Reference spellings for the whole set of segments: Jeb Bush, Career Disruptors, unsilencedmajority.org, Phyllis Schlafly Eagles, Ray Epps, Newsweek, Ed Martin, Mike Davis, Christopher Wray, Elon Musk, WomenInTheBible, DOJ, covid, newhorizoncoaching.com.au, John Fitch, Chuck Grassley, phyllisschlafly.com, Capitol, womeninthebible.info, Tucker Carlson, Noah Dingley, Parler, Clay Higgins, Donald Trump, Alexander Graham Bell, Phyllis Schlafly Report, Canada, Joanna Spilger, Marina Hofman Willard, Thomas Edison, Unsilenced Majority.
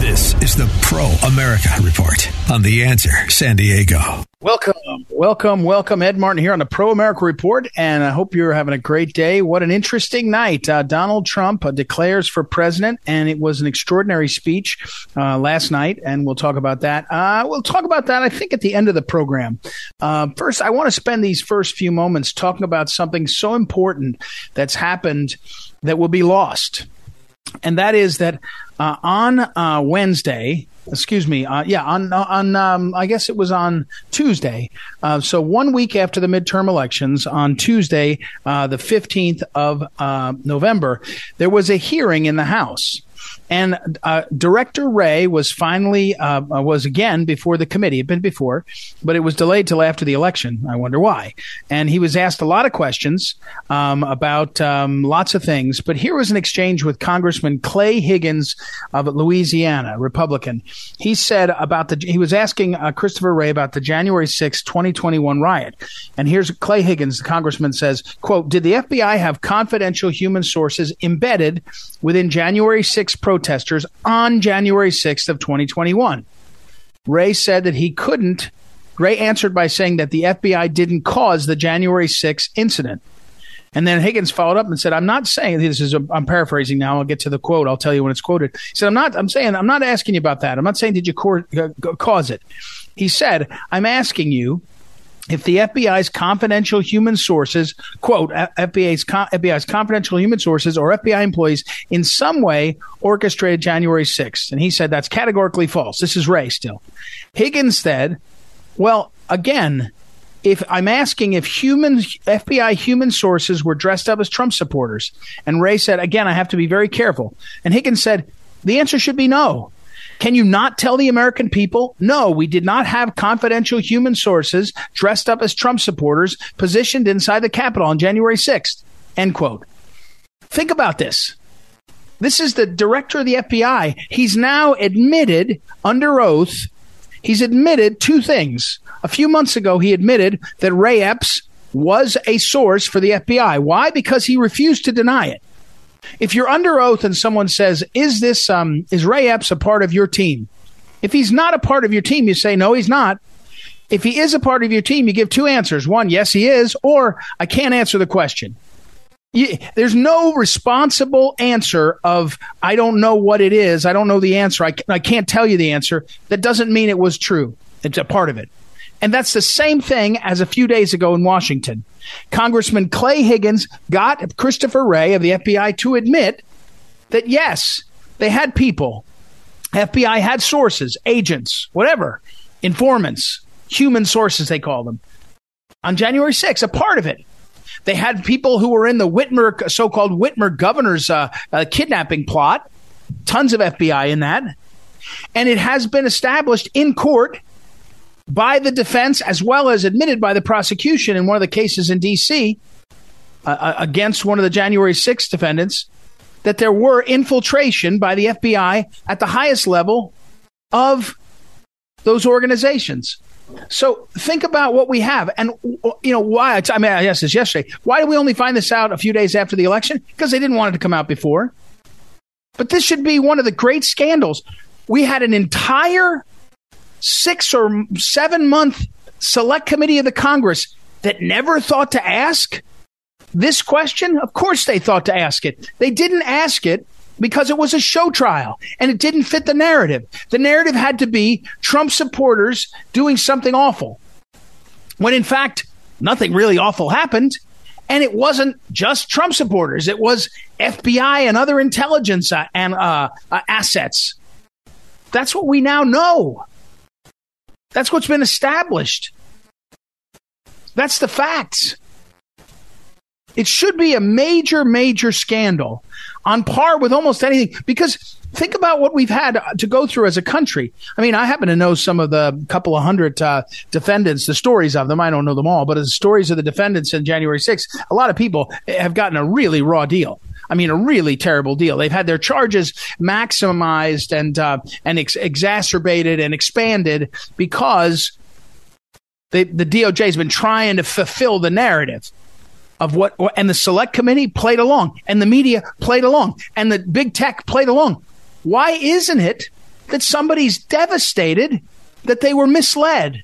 This is the Pro-America Report on The Answer San Diego. Welcome. Ed Martin here on the Pro-America Report, and I hope you're having a great day. What an interesting night. Donald Trump declares for president, and it was an extraordinary speech last night, and we'll talk about that. I think, at the end of the program. First, I want to spend these first few moments talking about something so important that's happened that will be lost. And that is that on Tuesday. So 1 week after the midterm elections, on Tuesday, the 15th of November, there was a hearing in the House. And Director Wray was finally again before the committee. Had been before, but it was delayed till after the election. I wonder why. And he was asked a lot of questions about lots of things. But here was an exchange with Congressman Clay Higgins of Louisiana, Republican. He said he was asking Christopher Wray about the January 6, 2021 riot. And here's Clay Higgins, the congressman, says, quote, "Did the FBI have confidential human sources embedded within January 6 protesters on January 6th of 2021. Wray said that he couldn't. Wray answered by saying that the FBI didn't cause the January 6th incident. And then Higgins followed up and said, I'm not saying this is I'm paraphrasing now. I'll get to the quote. I'll tell you when it's quoted. He said, I'm not asking you about that. I'm not saying, did you cause it? He said, I'm asking you if the FBI's confidential human sources, quote, FBI's confidential human sources or FBI employees in some way orchestrated January 6th. And he said that's categorically false. This is Wray still. Higgins said, well, again, if I'm asking if FBI human sources were dressed up as Trump supporters. And Wray said, again, I have to be very careful. And Higgins said, the answer should be no. Can you not tell the American people? No, we did not have confidential human sources dressed up as Trump supporters positioned inside the Capitol on January 6th, end quote. Think about this. This is the director of the FBI. He's now admitted under oath. He's admitted two things. A few months ago, he admitted that Ray Epps was a source for the FBI. Why? Because he refused to deny it. If you're under oath and someone says, is Ray Epps a part of your team? If he's not a part of your team, you say, no, he's not. If he is a part of your team, you give two answers. One, yes, he is, or I can't answer the question. There's no responsible answer of, I don't know what it is. I don't know the answer. I can't tell you the answer. That doesn't mean it was true. It's a part of it. And that's the same thing as a few days ago in Washington. Congressman Clay Higgins got Christopher Wray of the FBI to admit that, yes, they had people. FBI had sources, agents, whatever, informants, human sources, they call them. On January 6th, a part of it. They had people who were in the Whitmer, so-called Whitmer governor's kidnapping plot. Tons of FBI in that. And it has been established in court by the defense, as well as admitted by the prosecution in one of the cases in D.C. Against one of the January 6th defendants, that there were infiltration by the FBI at the highest level of those organizations. So think about what we have and, you know, why. I mean, I asked this yesterday. Why did we only find this out a few days after the election? Because they didn't want it to come out before. But this should be one of the great scandals. We had an entire 6 or 7 month select committee of the Congress that never thought to ask this question. Of course, they thought to ask it. They didn't ask it because it was a show trial and it didn't fit the narrative. The narrative had to be Trump supporters doing something awful, when in fact, nothing really awful happened. And it wasn't just Trump supporters. It was FBI and other intelligence and assets. That's what we now know. That's what's been established. That's the facts. It should be a major, major scandal on par with almost anything, because think about what we've had to go through as a country. I mean, I happen to know some of the couple of hundred defendants, the stories of them. I don't know them all, but the stories of the defendants in January 6th, a lot of people have gotten a really raw deal. I mean, a really terrible deal. They've had their charges maximized and exacerbated and expanded because the DOJ has been trying to fulfill the narrative of what, and the select committee played along, and the media played along, and the big tech played along. Why isn't it that somebody's devastated that they were misled?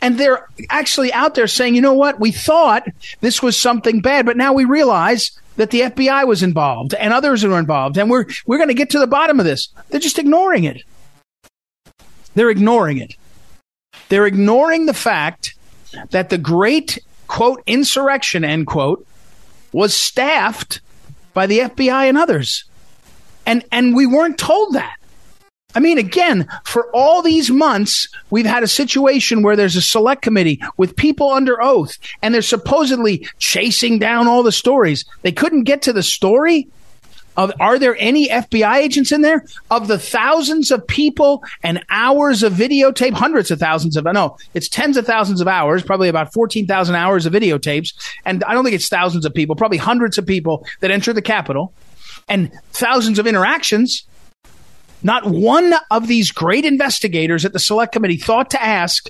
And they're actually out there saying, you know what? We thought this was something bad, but now we realize that the FBI was involved and others were involved, and we're going to get to the bottom of this. They're just ignoring it. They're ignoring it. They're ignoring the fact that the great, quote, insurrection, end quote, was staffed by the FBI and others. And we weren't told that. I mean, again, for all these months, we've had a situation where there's a select committee with people under oath, and they're supposedly chasing down all the stories. They couldn't get to the story of, are there any FBI agents in there? Of the thousands of people and hours of videotape, it's tens of thousands of hours, probably about 14,000 hours of videotapes. And I don't think it's thousands of people, probably hundreds of people that entered the Capitol, and thousands of interactions. Not one of these great investigators at the select committee thought to ask,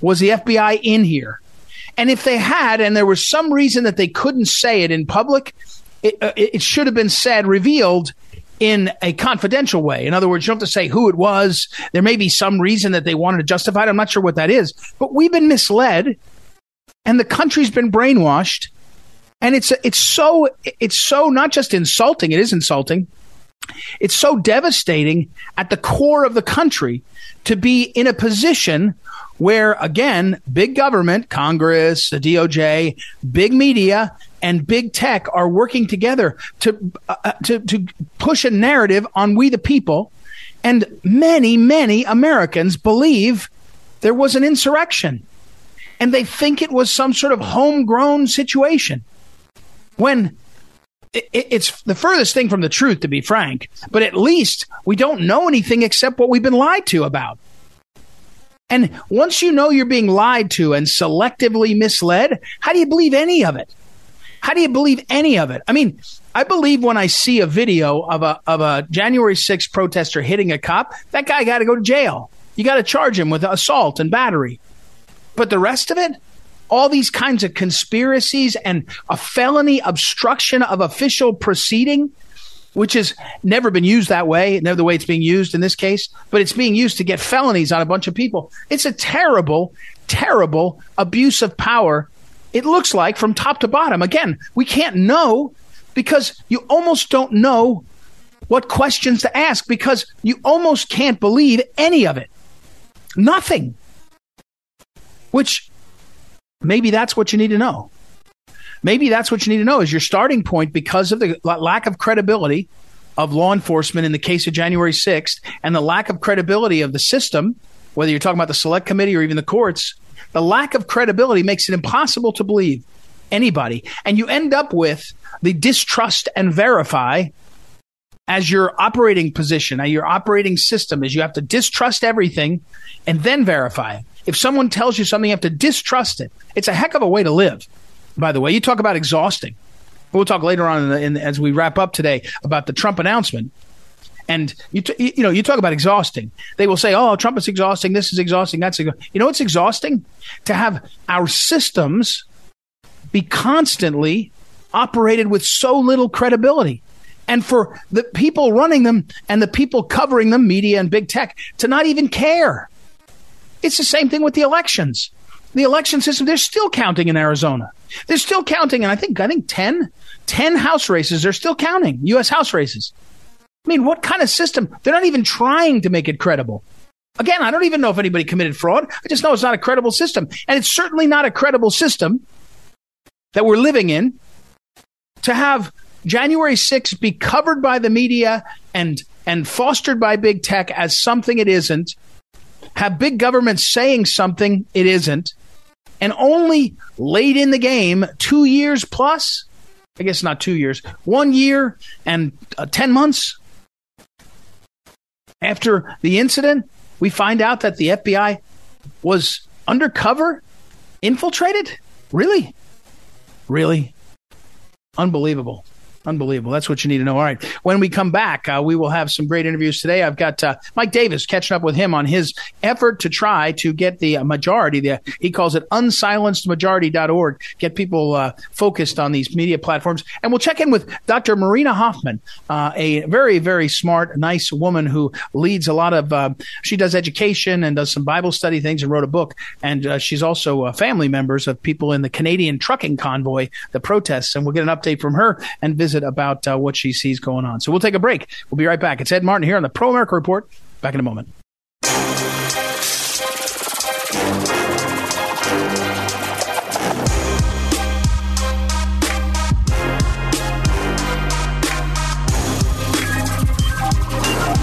was the FBI in here? And if they had, and there was some reason that they couldn't say it in public, it should have been said, revealed in a confidential way. In other words, you don't have to say who it was. There may be some reason that they wanted to justify it. I'm not sure what that is. But we've been misled, and the country's been brainwashed. And it's so not just insulting. It is insulting. It's so devastating at the core of the country to be in a position where, again, big government, Congress, the DOJ, big media, and big tech are working together to push a narrative on we the people. And many, many Americans believe there was an insurrection, and they think it was some sort of homegrown situation, when it's the furthest thing from the truth, to be frank. But at least we don't know anything except what we've been lied to about. And once you know you're being lied to and selectively misled, how do you believe any of it? How do you believe any of it? I mean, I believe when I see a video of a January 6th protester hitting a cop, that guy got to go to jail. You got to charge him with assault and battery. But the rest of it? All these kinds of conspiracies and a felony obstruction of official proceeding, which has never been used that way, never the way it's being used in this case, but it's being used to get felonies on a bunch of people. It's a terrible, terrible abuse of power, it looks like, from top to bottom. Again, we can't know, because you almost don't know what questions to ask, because you almost can't believe any of it. Nothing. Which... maybe that's what you need to know. Maybe that's what you need to know, is your starting point, because of the lack of credibility of law enforcement in the case of January 6th and the lack of credibility of the system, whether you're talking about the select committee or even the courts. The lack of credibility makes it impossible to believe anybody. And you end up with the distrust and verify as your operating position, your operating system, is you have to distrust everything and then verify it. If someone tells you something, you have to distrust it. It's a heck of a way to live, by the way. You talk about exhausting. We'll talk later on as we wrap up today about the Trump announcement. And, you talk about exhausting. They will say, oh, Trump is exhausting. This is exhausting. That's exhausting. You know what's exhausting? To have our systems be constantly operated with so little credibility. And for the people running them and the people covering them, media and big tech, to not even care. It's the same thing with the elections. The election system, they're still counting in Arizona. They're still counting, and I think 10 House races are still counting, U.S. House races. I mean, what kind of system? They're not even trying to make it credible. Again, I don't even know if anybody committed fraud. I just know it's not a credible system. And it's certainly not a credible system that we're living in to have January 6th be covered by the media and fostered by big tech as something it isn't. Have big government saying something it isn't, and only late in the game, 2 years plus, I guess not 2 years, 1 year and 10 months after the incident, we find out that the FBI was undercover, infiltrated? Really? Really? Unbelievable. Unbelievable. That's what you need to know. All right. When we come back, we will have some great interviews today. I've got Mike Davis catching up with him on his effort to try to get the majority. He calls it unsilencedmajority.org. Get people focused on these media platforms. And we'll check in with Dr. Marina Hofman, a very, very smart, nice woman who leads a lot of she does education and does some Bible study things and wrote a book. And she's also family members of people in the Canadian trucking convoy, the protests. And we'll get an update from her and visit about what she sees going on. So we'll take a break. We'll be right back. It's Ed Martin here on the Pro America Report. Back in a moment.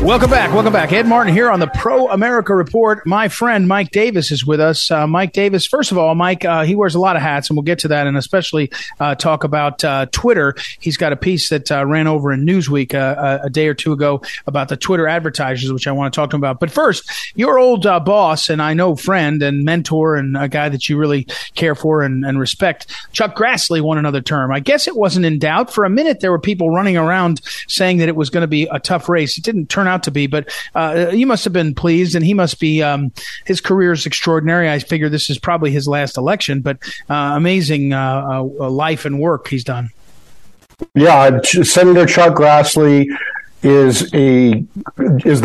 Welcome back. Welcome back. Ed Martin here on the Pro America Report. My friend Mike Davis is with us. Mike Davis, first of all, Mike, he wears a lot of hats, and we'll get to that, and especially talk about Twitter. He's got a piece that ran over in Newsweek a day or two ago about the Twitter advertisers, which I want to talk to him about. But first, your old boss, and I know friend and mentor and a guy that you really care for and respect, Chuck Grassley won another term. I guess it wasn't in doubt. For a minute, there were people running around saying that it was going to be a tough race. It didn't turn out to be, but you must have been pleased, and he must be his career is extraordinary. I figure this is probably his last election, but amazing life and work he's done. Yeah, Senator Chuck Grassley is the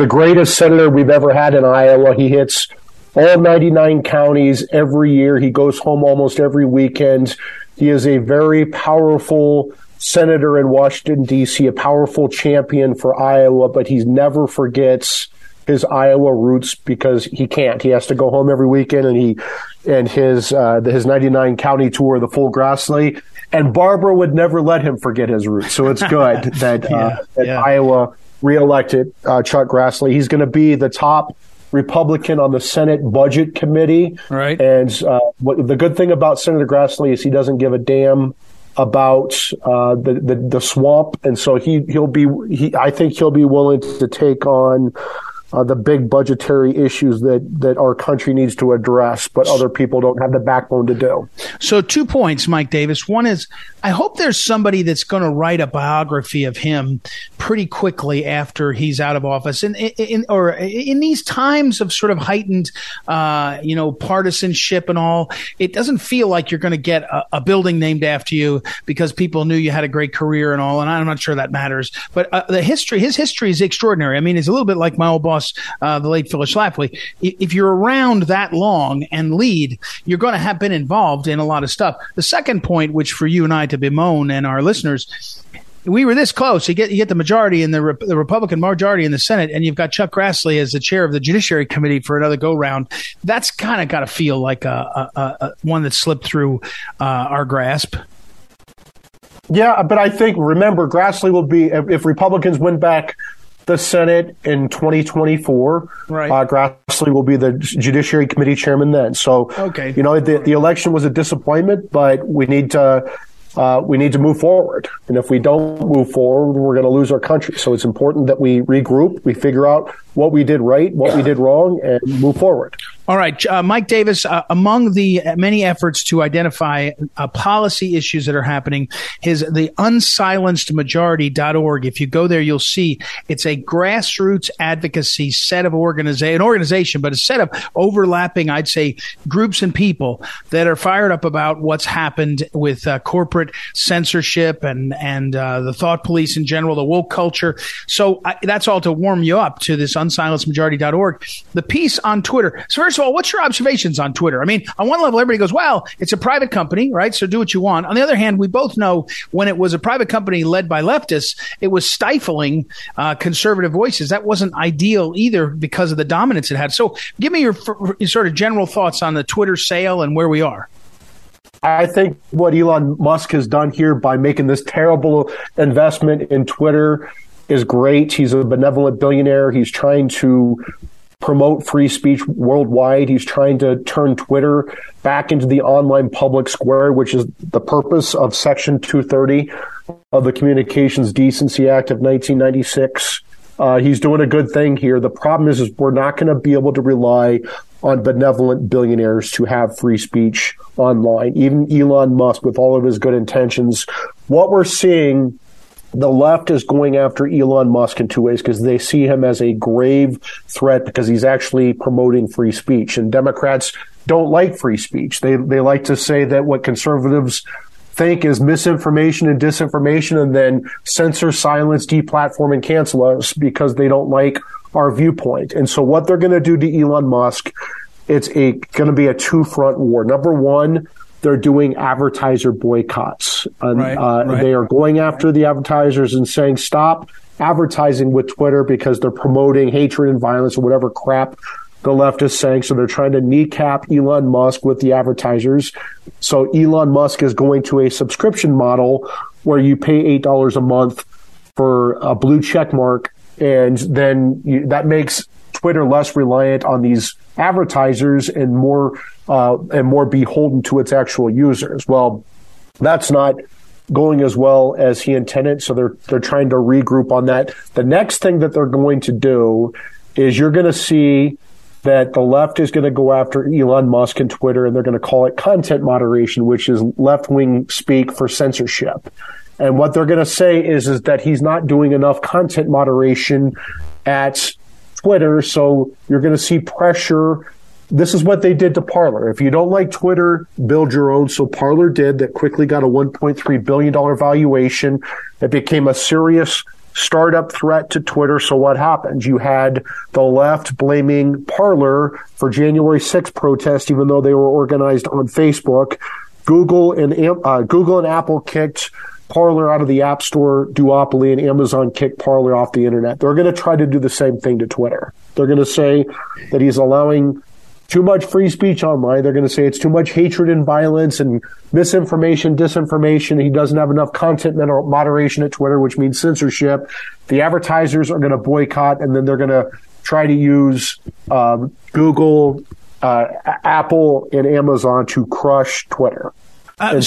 greatest senator we've ever had in Iowa. He hits all 99 counties every year. He goes home almost every weekend. He is a very powerful senator in Washington, D.C., a powerful champion for Iowa, but he never forgets his Iowa roots because he can't. He has to go home every weekend, and his 99 county tour, the full Grassley. And Barbara would never let him forget his roots. So it's good that Iowa reelected Chuck Grassley. He's going to be the top Republican on the Senate Budget Committee. Right. And the good thing about Senator Grassley is he doesn't give a damn about the swamp, and so I think he'll be willing to take on the big budgetary issues that our country needs to address, but other people don't have the backbone to do. So 2 points, Mike Davis. One is, I hope there's somebody that's going to write a biography of him pretty quickly after he's out of office, in these times of sort of heightened, partisanship and all. It doesn't feel like you're going to get a building named after you because people knew you had a great career and all. And I'm not sure that matters, but his history is extraordinary. I mean, it's a little bit like my old boss, the late Phyllis Schlafly. If you're around that long and lead, you're going to have been involved in a lot of stuff. The second point, which for you and I to bemoan and our listeners, we were this close. You get the majority in the Republican majority in the Senate, and you've got Chuck Grassley as the chair of the Judiciary Committee for another go round. That's kind of got to feel like a one that slipped through our grasp. Yeah, but I think, remember, Grassley will be, if Republicans win back the Senate in 2024. Right. Grassley will be the Judiciary Committee chairman then. So, okay. The election was a disappointment, but we need to move forward. And if we don't move forward, we're going to lose our country. So it's important that we regroup, we figure out what we did right, what we did wrong, and move forward. All right. Mike Davis, among the many efforts to identify policy issues that are happening is the unsilencedmajority.org. If you go there, you'll see it's a grassroots advocacy set of organization, but a set of overlapping, I'd say, groups and people that are fired up about what's happened with corporate censorship and the thought police in general, the woke culture. So that's all to warm you up to this unsilencedmajority.org. The piece on Twitter. So first of all, what's your observations on Twitter? I mean, on one level, everybody goes, well, it's a private company, right? So do what you want. On the other hand, we both know when it was a private company led by leftists, it was stifling conservative voices. That wasn't ideal either because of the dominance it had. So give me your sort of general thoughts on the Twitter sale and where we are. I think what Elon Musk has done here by making this terrible investment in Twitter is great. He's a benevolent billionaire. He's trying to promote free speech worldwide. He's trying to turn Twitter back into the online public square, which is the purpose of Section 230 of the Communications Decency Act of 1996. He's doing a good thing here. The problem is we're not going to be able to rely on benevolent billionaires to have free speech online. Even Elon Musk, with all of his good intentions, what we're seeing, the left is going after Elon Musk in two ways because they see him as a grave threat because he's actually promoting free speech. And Democrats don't like free speech. They like to say that what conservatives think is misinformation and disinformation and then censor, silence, deplatform, and cancel us because they don't like our viewpoint. And so what they're going to do to Elon Musk, it's going to be a two-front war. Number one, they're doing advertiser boycotts. Right. They are going after the advertisers and saying, stop advertising with Twitter because they're promoting hatred and violence or whatever crap the left is saying. So they're trying to kneecap Elon Musk with the advertisers. So Elon Musk is going to a subscription model where you pay $8 a month for a blue check mark. And then that makes Twitter less reliant on these advertisers and more beholden to its actual users. Well, that's not going as well as he intended. So they're trying to regroup on that. The next thing that they're going to do is you're going to see that the left is going to go after Elon Musk and Twitter, and they're going to call it content moderation, which is left-wing speak for censorship. And what they're going to say is that he's not doing enough content moderation at Twitter, so you're going to see pressure. This is what they did to Parler. If you don't like Twitter, build your own. So Parler did. That quickly got a $1.3 billion valuation. It became a serious startup threat to Twitter. So what happened? You had the left blaming Parler for January 6th protests, even though they were organized on Facebook. Google and Apple kicked Parler out of the App Store duopoly, and Amazon kicked Parler off the internet. They're going to try to do the same thing to Twitter. They're going to say that he's allowing too much free speech online. They're going to say it's too much hatred and violence and misinformation, disinformation. He doesn't have enough content moderation at Twitter, which means censorship. The advertisers are going to boycott, and then they're going to try to use Google, Apple, and Amazon to crush Twitter. Mike,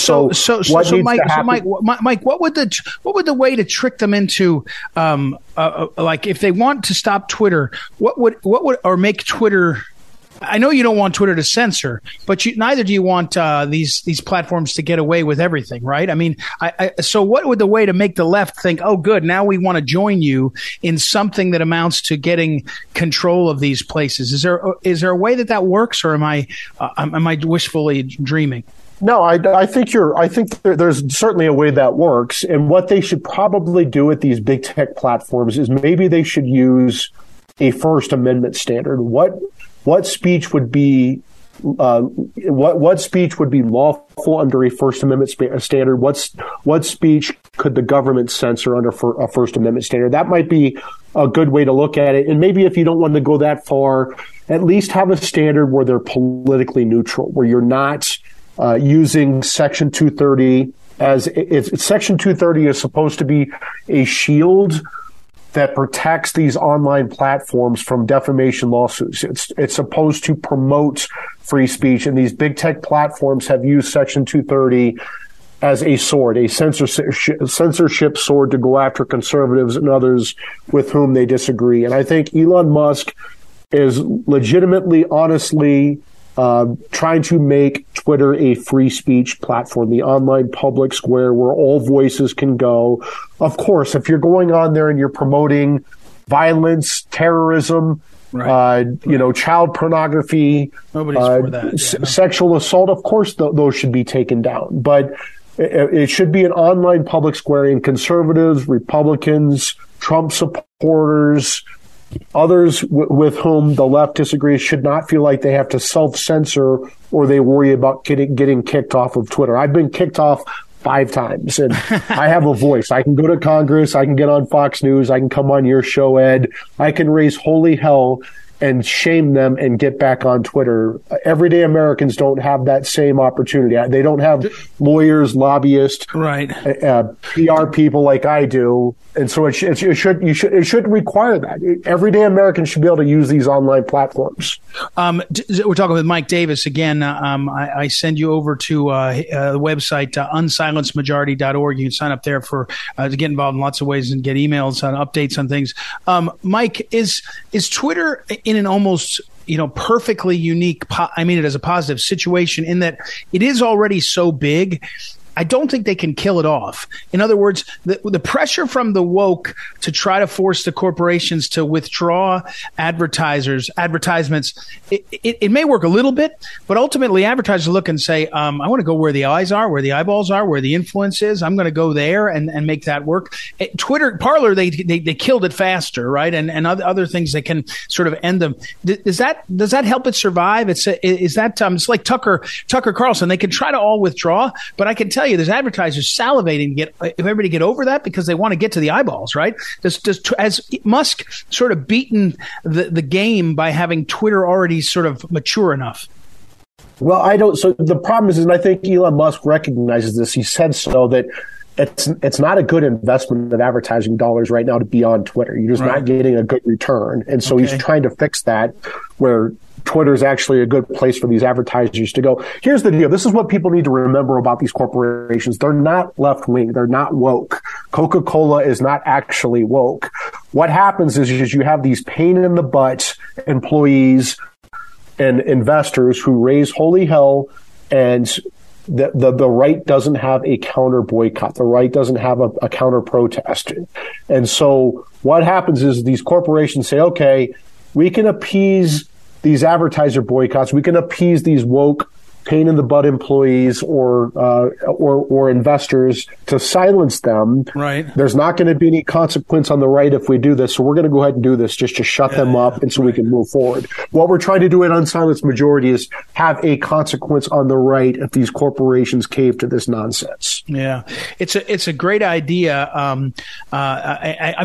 what would the way to trick them into like if they want to stop Twitter, what would or make Twitter? I know you don't want Twitter to censor, but neither do you want these platforms to get away with everything, right? I mean, so what would the way to make the left think, oh, good, now we want to join you in something that amounts to getting control of these places? Is there a way that works, or am I wishfully dreaming? No, I think there's certainly a way that works. And what they should probably do with these big tech platforms is maybe they should use a First Amendment standard. What speech would be what speech would be lawful under a First Amendment standard? What speech could the government censor under a First Amendment standard? That might be a good way to look at it. And maybe if you don't want to go that far, at least have a standard where they're politically neutral, where you're not using Section 230 as it's Section 230 is supposed to be a shield that protects these online platforms from defamation lawsuits. It's supposed to promote free speech, and these big tech platforms have used Section 230 as a sword, a censorship sword to go after conservatives and others with whom they disagree. And I think Elon Musk is legitimately, honestly, trying to make Twitter a free speech platform, the online public square where all voices can go. Of course, if you're going on there and you're promoting violence, terrorism, child pornography, nobody's for that. Sexual assault, of course, those should be taken down. But it should be an online public square, and conservatives, Republicans, Trump supporters, others with whom the left disagrees should not feel like they have to self-censor or they worry about getting kicked off of Twitter. I've been kicked off 5 times, and I have a voice. I can go to Congress. I can get on Fox News. I can come on your show, Ed. I can raise holy hell and shame them and get back on Twitter. Everyday Americans don't have that same opportunity. They don't have lawyers, lobbyists, right, PR people like I do. And so it should require that. Everyday Americans should be able to use these online platforms. We're talking with Mike Davis again. I send you over to the website unsilencedmajority.org. You can sign up there for to get involved in lots of ways and get emails on updates on things. Mike, is Twitter in an almost perfectly unique? I mean it as a positive situation in that it is already so big. I don't think they can kill it off. In other words, the pressure from the woke to try to force the corporations to withdraw advertisements, it may work a little bit, but ultimately advertisers look and say, I want to go where the eyes are, where the eyeballs are, where the influence is. I'm going to go there and make that work. At Twitter, Parler, they killed it faster, right? And other things that can sort of end them. Does that help it survive? It's like Tucker Carlson. They can try to all withdraw, but I can tell you, there's advertisers salivating to get over that because they want to get to the eyeballs, right? Has Musk sort of beaten the game by having Twitter already sort of mature enough? Well, I don't. So the problem is, and I think Elon Musk recognizes this. He said so that it's not a good investment of advertising dollars right now to be on Twitter. You're just not getting a good return, and so he's trying to fix that where Twitter is actually a good place for these advertisers to go. Here's the deal. This is what people need to remember about these corporations. They're not left-wing. They're not woke. Coca-Cola is not actually woke. What happens is you have these pain-in-the-butt employees and investors who raise holy hell, and the right doesn't have a counter-boycott. The right doesn't have a counter-protest. And so what happens is these corporations say, okay, we can appease these advertiser boycotts, we can appease these woke pain-in-the-butt employees or investors to silence them. Right. There's not going to be any consequence on the right if we do this, so we're going to go ahead and do this just to shut them up and so we can move forward. What we're trying to do at Unsilenced Majority is have a consequence on the right if these corporations cave to this nonsense. Yeah. It's a great idea. I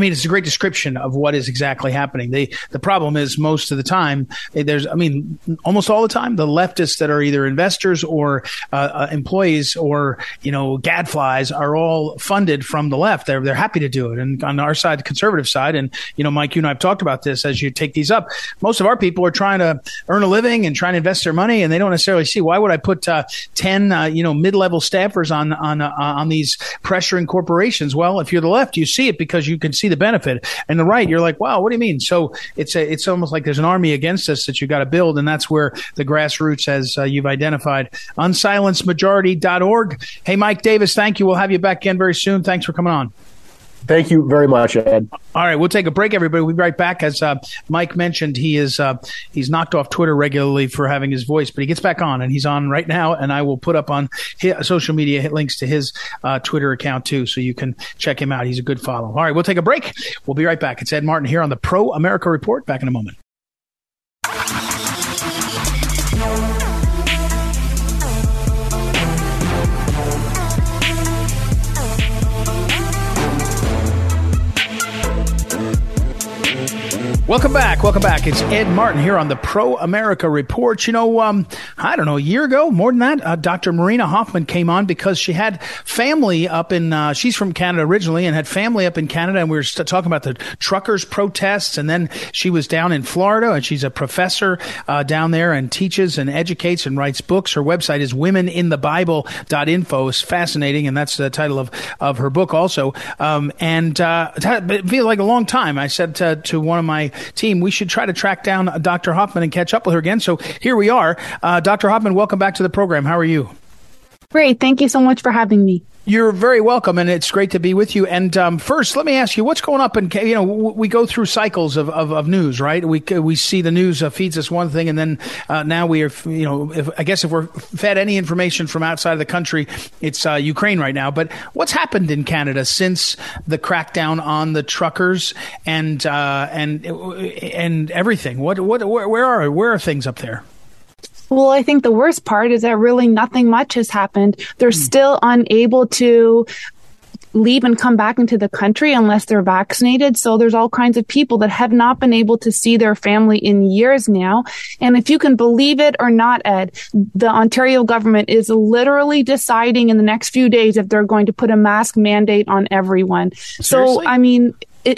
mean, it's a great description of what is exactly happening. The problem is most of the time, almost all the time, the leftists that are either investors or employees or gadflies are all funded from the left. They're happy to do it. And on our side, the conservative side, and Mike, you and I have talked about this as you take these up. Most of our people are trying to earn a living and trying to invest their money, and they don't necessarily see why would I put 10 mid-level staffers on these pressuring corporations. Well, if you're the left, you see it because you can see the benefit, and the right, you're like, wow, what do you mean? So it's almost like there's an army against us that you got to build, and that's where the grassroots, as you've identified, unsilencedmajority.org. Hey, Mike Davis, thank you. We'll have you back again very soon. Thanks for coming on. Thank you very much, Ed. All right, we'll take a break, everybody. We'll be right back. As Mike mentioned, he's knocked off Twitter regularly for having his voice, but he gets back on, and he's on right now. And I will put up on his social media links to his Twitter account too, so you can check him out. He's a good follow. All right, we'll take a break. We'll be right back. It's Ed Martin here on the Pro America Report. Back in a moment. Welcome back. It's Ed Martin here on the Pro America Report. I don't know, a year ago, more than that, Dr. Marina Hofman came on because she had family up in, she's from Canada originally and had family up in Canada. And we were talking about the truckers' protests. And then she was down in Florida, and she's a professor down there and teaches and educates and writes books. Her website is womeninthebible.info. It's fascinating. And that's the title of her book also. It feels like a long time. I said to one of my team, we should try to track down Dr. Hofman and catch up with her again. So here we are. Dr. Hofman, welcome back to the program. How are you? Great. Thank you so much for having me. You're very welcome, and it's great to be with you. And first, let me ask you, what's going up? And we go through cycles of news, right? We see the news feeds us one thing, and then now we are, if we're fed any information from outside of the country, it's Ukraine right now. But what's happened in Canada since the crackdown on the truckers and everything? Where are things up there? Well, I think the worst part is that really nothing much has happened. They're still unable to leave and come back into the country unless they're vaccinated. So there's all kinds of people that have not been able to see their family in years now. And if you can believe it or not, Ed, the Ontario government is literally deciding in the next few days if they're going to put a mask mandate on everyone. Seriously? So, I mean,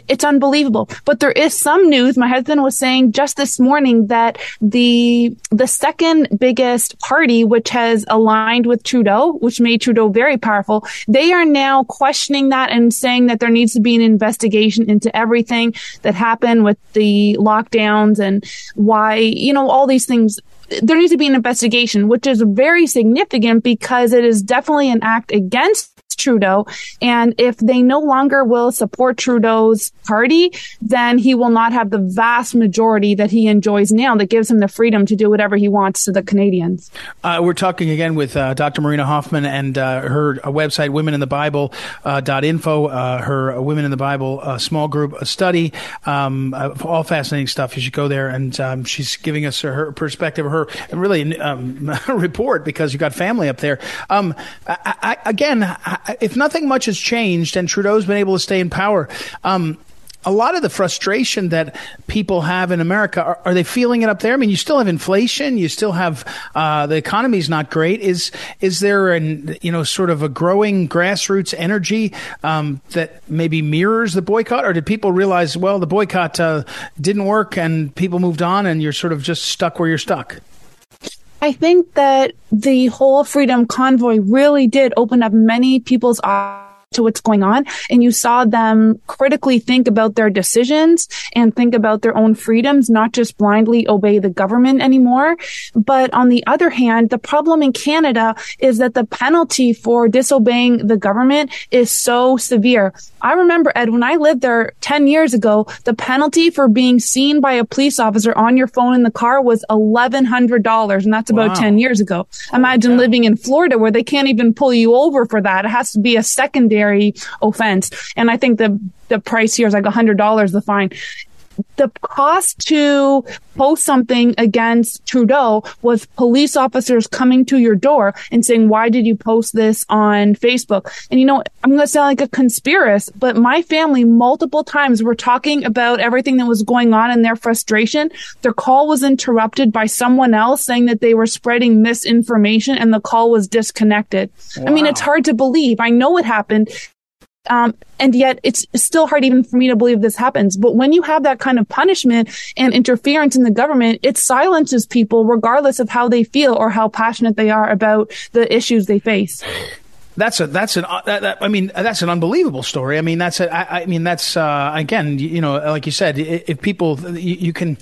it's unbelievable. But there is some news. My husband was saying just this morning that the second biggest party, which has aligned with Trudeau, which made Trudeau very powerful, they are now questioning that and saying that there needs to be an investigation into everything that happened with the lockdowns and why, you know, all these things. There needs to be an investigation, which is very significant because it is definitely an act against Trudeau. And if they no longer will support Trudeau's party, then he will not have the vast majority that he enjoys now that gives him the freedom to do whatever he wants to the Canadians. We're talking again with Dr. Marina Hofman and her website, womeninthebible.info, her Women in the Bible small group study. All fascinating stuff. You should go there. And she's giving us her perspective, her really report, because you've got family up there. If nothing much has changed and Trudeau's been able to stay in power, a lot of the frustration that people have in America, are they feeling it up there? I mean, you still have inflation. You still have the economy's not great. Is there sort of a growing grassroots energy that maybe mirrors the boycott? Or did people realize, well, the boycott didn't work and people moved on and you're sort of just stuck where you're stuck? I think that the whole Freedom Convoy really did open up many people's eyes to what's going on. And you saw them critically think about their decisions and think about their own freedoms, not just blindly obey the government anymore. But on the other hand, the problem in Canada is that the penalty for disobeying the government is so severe. I remember, Ed, when I lived there 10 years ago, the penalty for being seen by a police officer on your phone in the car was $1,100. And that's about 10 years ago. Imagine living in Florida where they can't even pull you over for that. It has to be a secondary offense. And I think the price here is like $100, the fine. The cost to post something against Trudeau was police officers coming to your door and saying, why did you post this on Facebook? And, you know, I'm going to sound like a conspiracist, but my family multiple times were talking about everything that was going on and their frustration. Their call was interrupted by someone else saying that they were spreading misinformation and the call was disconnected. Wow. I mean, it's hard to believe. I know it happened. And yet it's still hard even for me to believe this happens. But when you have that kind of punishment and interference in the government, it silences people regardless of how they feel or how passionate they are about the issues they face. That's an unbelievable story. I mean, again, you know, like you said, if people, you can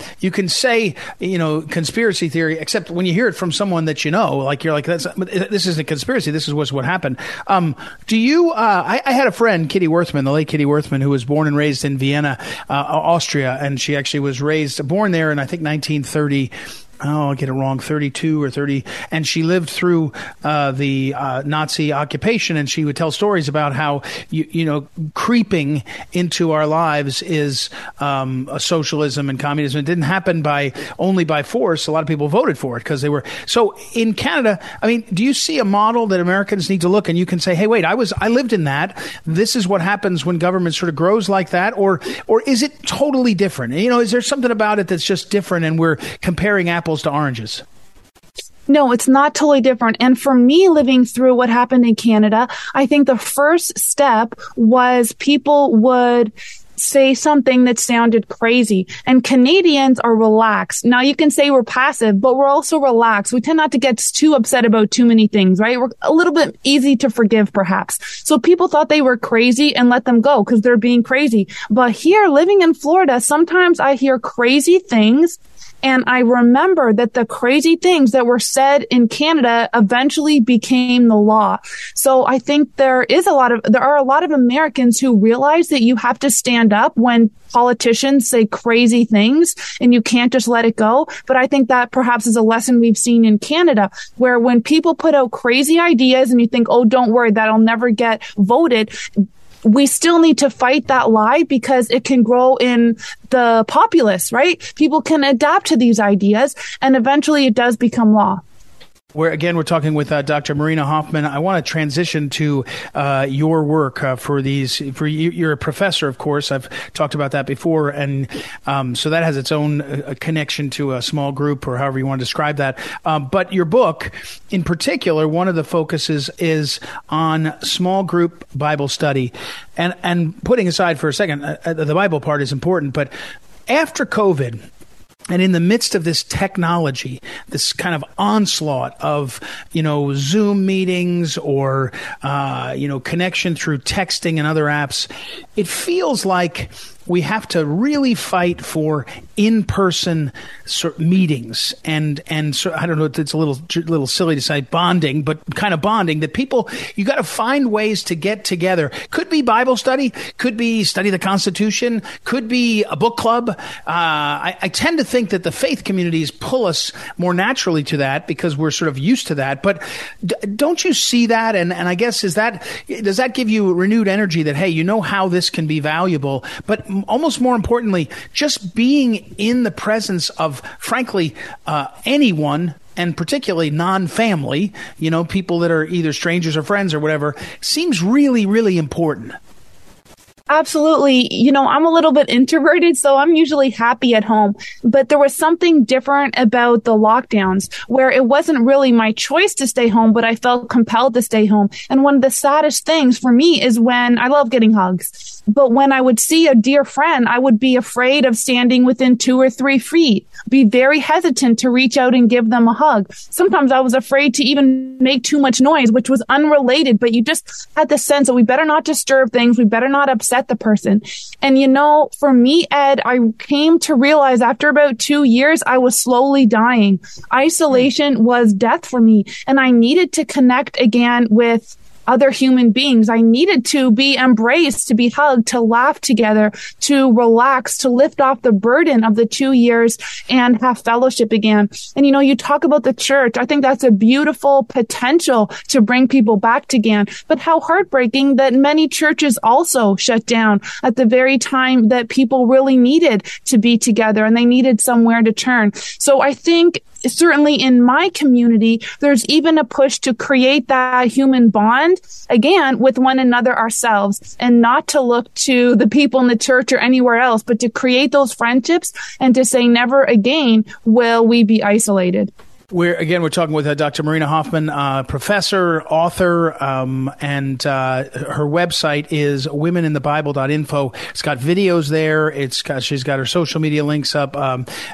say, you know, conspiracy theory, except when you hear it from someone that you know, like you're like, this isn't a conspiracy. This is what happened. I had a friend, Kitty Werthmann, the late Kitty Werthmann, who was born and raised in Vienna, Austria, and she actually was born there in, I think, 1930. 32 or 30. And she lived through the Nazi occupation. And she would tell stories about how, creeping into our lives is socialism and communism. It didn't happen only by force. A lot of people voted for it because they were. So in Canada, I mean, do you see a model that Americans need to look and you can say, hey, wait, I lived in that. This is what happens when government sort of grows like that. Or is it totally different? You know, is there something about it that's just different and we're comparing apples to oranges? No, it's not totally different. And for me, living through what happened in Canada, I think the first step was people would say something that sounded crazy. And Canadians are relaxed. Now, you can say we're passive, but we're also relaxed. We tend not to get too upset about too many things, right? We're a little bit easy to forgive, perhaps. So people thought they were crazy and let them go because they're being crazy. But here, living in Florida, sometimes I hear crazy things. And I remember that the crazy things that were said in Canada eventually became the law. So I think there are a lot of Americans who realize that you have to stand up when politicians say crazy things and you can't just let it go. But I think that perhaps is a lesson we've seen in Canada, where when people put out crazy ideas and you think, oh, don't worry, that'll never get voted. We still need to fight that lie because it can grow in the populace, right? People can adapt to these ideas and eventually it does become law. We're talking with Dr. Marina Hofman. I want to transition to your work for these. For you, you're a professor, of course. I've talked about that before, and so that has its own connection to a small group, or however you want to describe that. But your book, in particular, one of the focuses is on small group Bible study, and putting aside for a second, the Bible part is important, but after COVID. And in the midst of this technology, this kind of onslaught of, Zoom meetings or, connection through texting and other apps, it feels like we have to really fight for in-person meetings and I don't know, it's a little silly to say bonding, but kind of bonding that people, you got to find ways to get together. Could be Bible study, could be study the Constitution, could be a book club. I tend to think that the faith communities pull us more naturally to that because we're sort of used to that. But don't you see that? And I guess does that give you renewed energy that, hey, how this can be valuable? But almost more importantly, just being in the presence of, frankly, anyone, and particularly non-family, people that are either strangers or friends or whatever, seems really, really important. Absolutely. I'm a little bit introverted, so I'm usually happy at home. But there was something different about the lockdowns where it wasn't really my choice to stay home, but I felt compelled to stay home. And one of the saddest things for me is when I love getting hugs. But when I would see a dear friend, I would be afraid of standing within 2 or 3 feet, be very hesitant to reach out and give them a hug. Sometimes I was afraid to even make too much noise, which was unrelated. But you just had the sense that we better not disturb things. We better not upset the person. And, for me, Ed, I came to realize after about 2 years, I was slowly dying. Isolation was death for me. And I needed to connect again with other human beings. I needed to be embraced, to be hugged, to laugh together, to relax, to lift off the burden of the 2 years and have fellowship again. And, you talk about the church. I think that's a beautiful potential to bring people back again. But how heartbreaking that many churches also shut down at the very time that people really needed to be together and they needed somewhere to turn. So I think certainly in my community, there's even a push to create that human bond again with one another ourselves and not to look to the people in the church or anywhere else, but to create those friendships and to say never again will we be isolated. We're talking with Dr. Marina Hofman, professor, author, and her website is womeninthebible.info. It's got videos there. She's got her social media links up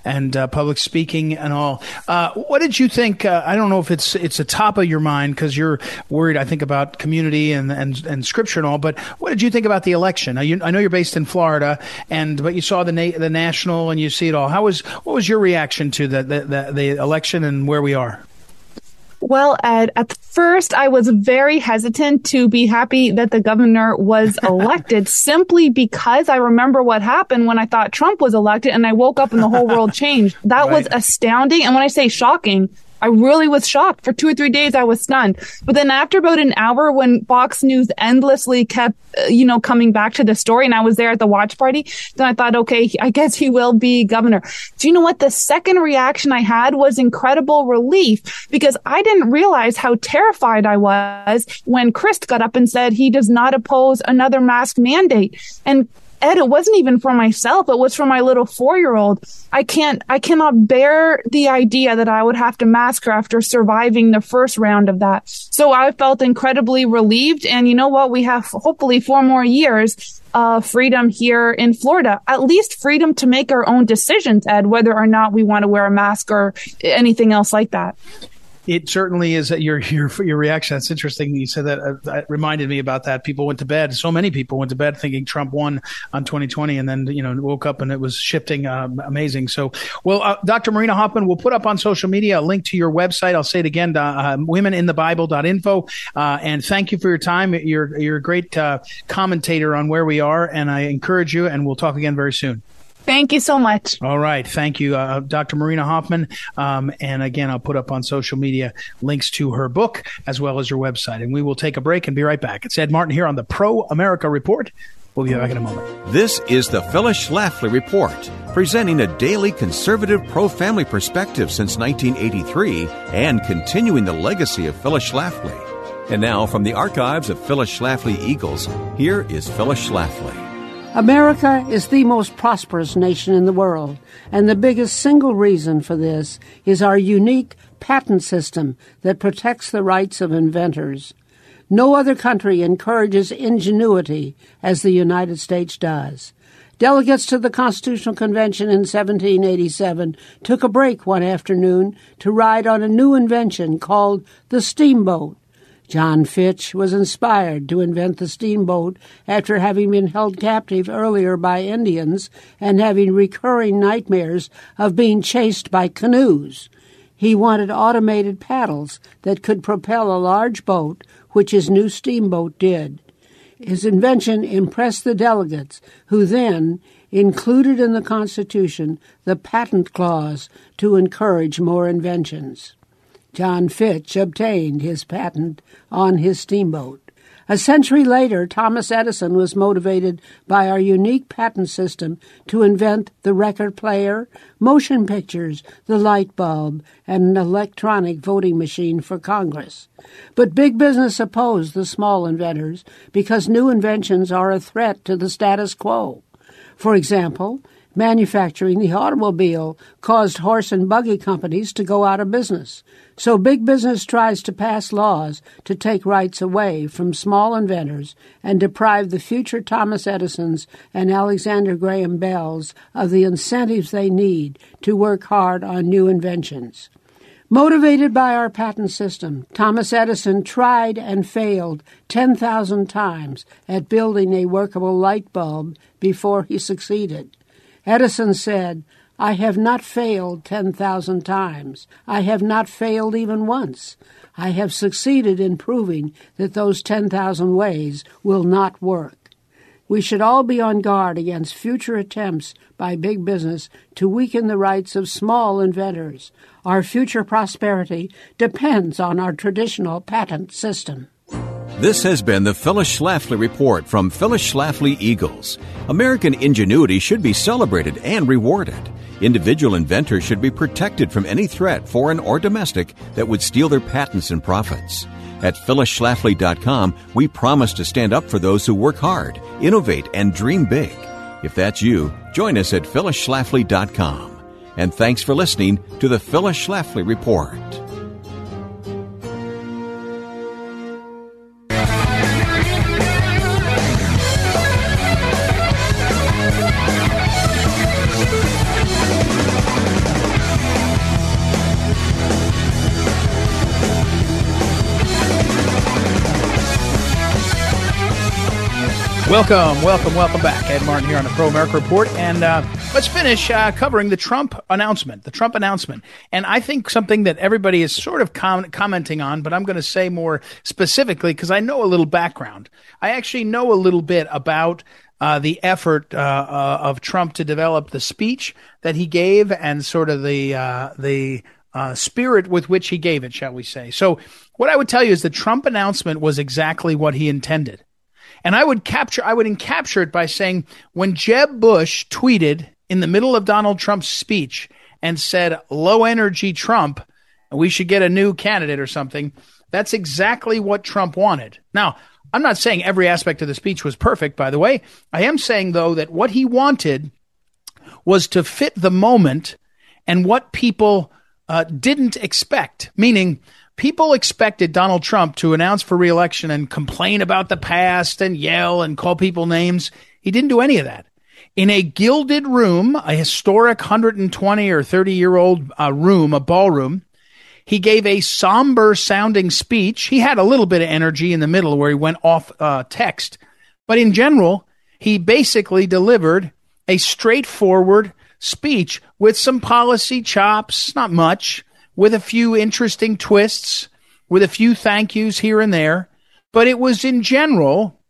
and public speaking and all. What did you think? I don't know if it's the top of your mind because you're worried, I think, about community and scripture and all. But what did you think about the election? I know you're based in Florida, but you saw the national and you see it all. What was your reaction to the election and where we are? Well, Ed, at first, I was very hesitant to be happy that the governor was elected simply because I remember what happened when I thought Trump was elected and I woke up and the whole world changed. That was astounding. And when I say shocking, I really was shocked. For 2 or 3 days, I was stunned. But then after about an hour, when Fox News endlessly kept, coming back to the story, and I was there at the watch party, then I thought, okay, I guess he will be governor. Do you know what? The second reaction I had was incredible relief because I didn't realize how terrified I was when Chris got up and said he does not oppose another mask mandate. And Ed, it wasn't even for myself. It was for my little 4-year-old. I cannot bear the idea that I would have to mask her after surviving the first round of that. So I felt incredibly relieved. And you know what? We have hopefully 4 more years of freedom here in Florida, at least freedom to make our own decisions, Ed, whether or not we want to wear a mask or anything else like that. It certainly is your reaction. That's interesting. You said that reminded me about that. People went to bed. So many people went to bed thinking Trump won on 2020 and then, woke up and it was shifting. Amazing. So, well, Dr. Marina Hofman, we'll put up on social media a link to your website. I'll say it again, womeninthebible.info. And thank you for your time. You're a great commentator on where we are. And I encourage you, and we'll talk again very soon. Thank you so much. All right. Thank you, Dr. Marina Hofman. And again, I'll put up on social media links to her book as well as her website. And we will take a break and be right back. It's Ed Martin here on the Pro America Report. We'll be back in a moment. This is the Phyllis Schlafly Report, presenting a daily conservative pro-family perspective since 1983 and continuing the legacy of Phyllis Schlafly. And now, from the archives of Phyllis Schlafly Eagles, here is Phyllis Schlafly. America is the most prosperous nation in the world, and the biggest single reason for this is our unique patent system that protects the rights of inventors. No other country encourages ingenuity as the United States does. Delegates to the Constitutional Convention in 1787 took a break one afternoon to ride on a new invention called the steamboat. John Fitch was inspired to invent the steamboat after having been held captive earlier by Indians and having recurring nightmares of being chased by canoes. He wanted automated paddles that could propel a large boat, which his new steamboat did. His invention impressed the delegates, who then included in the Constitution the patent clause to encourage more inventions. John Fitch obtained his patent on his steamboat. A century later, Thomas Edison was motivated by our unique patent system to invent the record player, motion pictures, the light bulb, and an electronic voting machine for Congress. But big business opposed the small inventors because new inventions are a threat to the status quo. For example, manufacturing the automobile caused horse and buggy companies to go out of business. So big business tries to pass laws to take rights away from small inventors and deprive the future Thomas Edisons and Alexander Graham Bells of the incentives they need to work hard on new inventions. Motivated by our patent system, Thomas Edison tried and failed 10,000 times at building a workable light bulb before he succeeded. Edison said, "I have not failed 10,000 times. I have not failed even once. I have succeeded in proving that those 10,000 ways will not work." We should all be on guard against future attempts by big business to weaken the rights of small inventors. Our future prosperity depends on our traditional patent system. This has been the Phyllis Schlafly Report from Phyllis Schlafly Eagles. American ingenuity should be celebrated and rewarded. Individual inventors should be protected from any threat, foreign or domestic, that would steal their patents and profits. At phyllisschlafly.com, we promise to stand up for those who work hard, innovate, and dream big. If that's you, join us at phyllisschlafly.com. And thanks for listening to the Phyllis Schlafly Report. Welcome back. Ed Martin here on the Pro-America Report. And let's finish covering the Trump announcement, And I think something that everybody is sort of commenting on, but I'm going to say more specifically because I know a little background. I actually know a little bit about the effort of Trump to develop the speech that he gave and sort of the spirit with which he gave it, shall we say. So what I would tell you is the Trump announcement was exactly what he intended. And I would encapture it by saying, when Jeb Bush tweeted in the middle of Donald Trump's speech and said, "Low energy Trump, we should get a new candidate or something," that's exactly what Trump wanted. Now, I'm not saying every aspect of the speech was perfect, by the way. I am saying, though, that what he wanted was to fit the moment and what people didn't expect, meaning people expected Donald Trump to announce for re-election and complain about the past and yell and call people names. He didn't do any of that. In a gilded room, a historic 120 or 30-year-old room, a ballroom, he gave a somber-sounding speech. He had a little bit of energy in the middle where he went off text. But in general, he basically delivered a straightforward speech with some policy chops, not much, with a few interesting twists, with a few thank yous here and there. But it was, in general,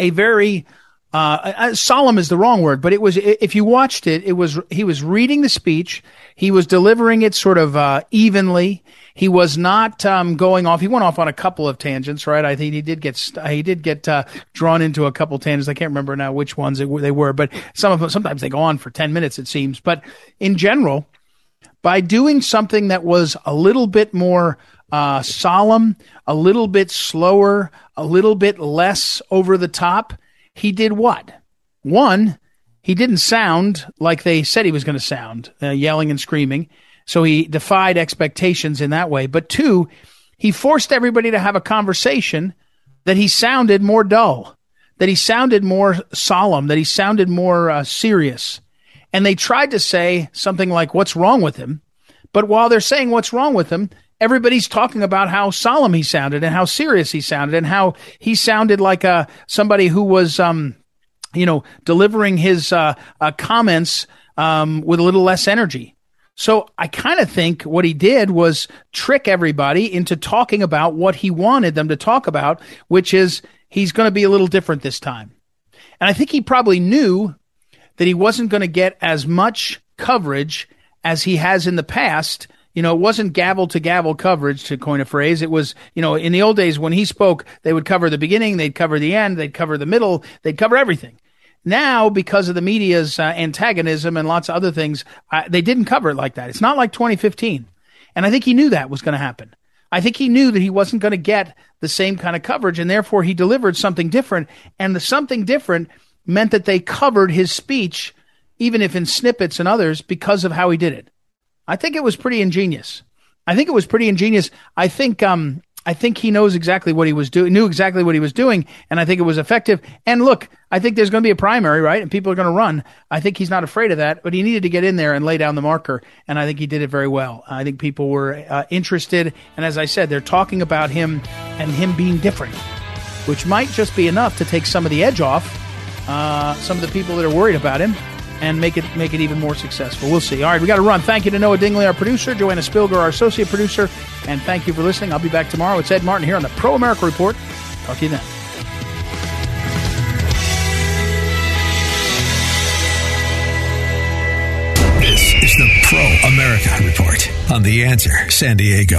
a very solemn is the wrong word, but it was, if you watched it, it was, he was reading the speech. He was delivering it sort of evenly. He was not going off. He went off on a couple of tangents, right? I think he did get drawn into a couple of tangents. I can't remember now which ones they were, but some of them, sometimes they go on for 10 minutes, it seems. But in general, by doing something that was a little bit more solemn, a little bit slower, a little bit less over the top, he did what? One, he didn't sound like they said he was going to sound, yelling and screaming. So he defied expectations in that way. But two, he forced everybody to have a conversation that he sounded more dull, that he sounded more solemn, that he sounded more serious. And they tried to say something like, what's wrong with him? But while they're saying what's wrong with him, everybody's talking about how solemn he sounded and how serious he sounded and how he sounded like somebody who was, delivering his comments with a little less energy. So I kind of think what he did was trick everybody into talking about what he wanted them to talk about, which is he's going to be a little different this time. And I think he probably knew that he wasn't going to get as much coverage as he has in the past. You know, it wasn't gavel to gavel coverage, to coin a phrase. It was, in the old days when he spoke, they would cover the beginning, they'd cover the end, they'd cover the middle, they'd cover everything. Now, because of the media's antagonism and lots of other things, they didn't cover it like that. It's not like 2015. And I think he knew that was going to happen. I think he knew that he wasn't going to get the same kind of coverage, and therefore he delivered something different. And the something different meant that they covered his speech, even if in snippets and others, because of how he did it. I think it was pretty ingenious. I think I think he knows exactly what he was doing, knew exactly what he was doing, and I think it was effective. And look, I think there's going to be a primary, right? And people are going to run. I think he's not afraid of that, but he needed to get in there and lay down the marker, and I think he did it very well. I think people were interested, and as I said, they're talking about him and him being different, which might just be enough to take some of the edge off some of the people that are worried about him, and make it even more successful. We'll see. All right, we got to run. Thank you to Noah Dingley, our producer, Joanna Spilger, our associate producer, and thank you for listening. I'll be back tomorrow. It's Ed Martin here on the Pro America Report. Talk to you then. This is the Pro America Report on The Answer San Diego.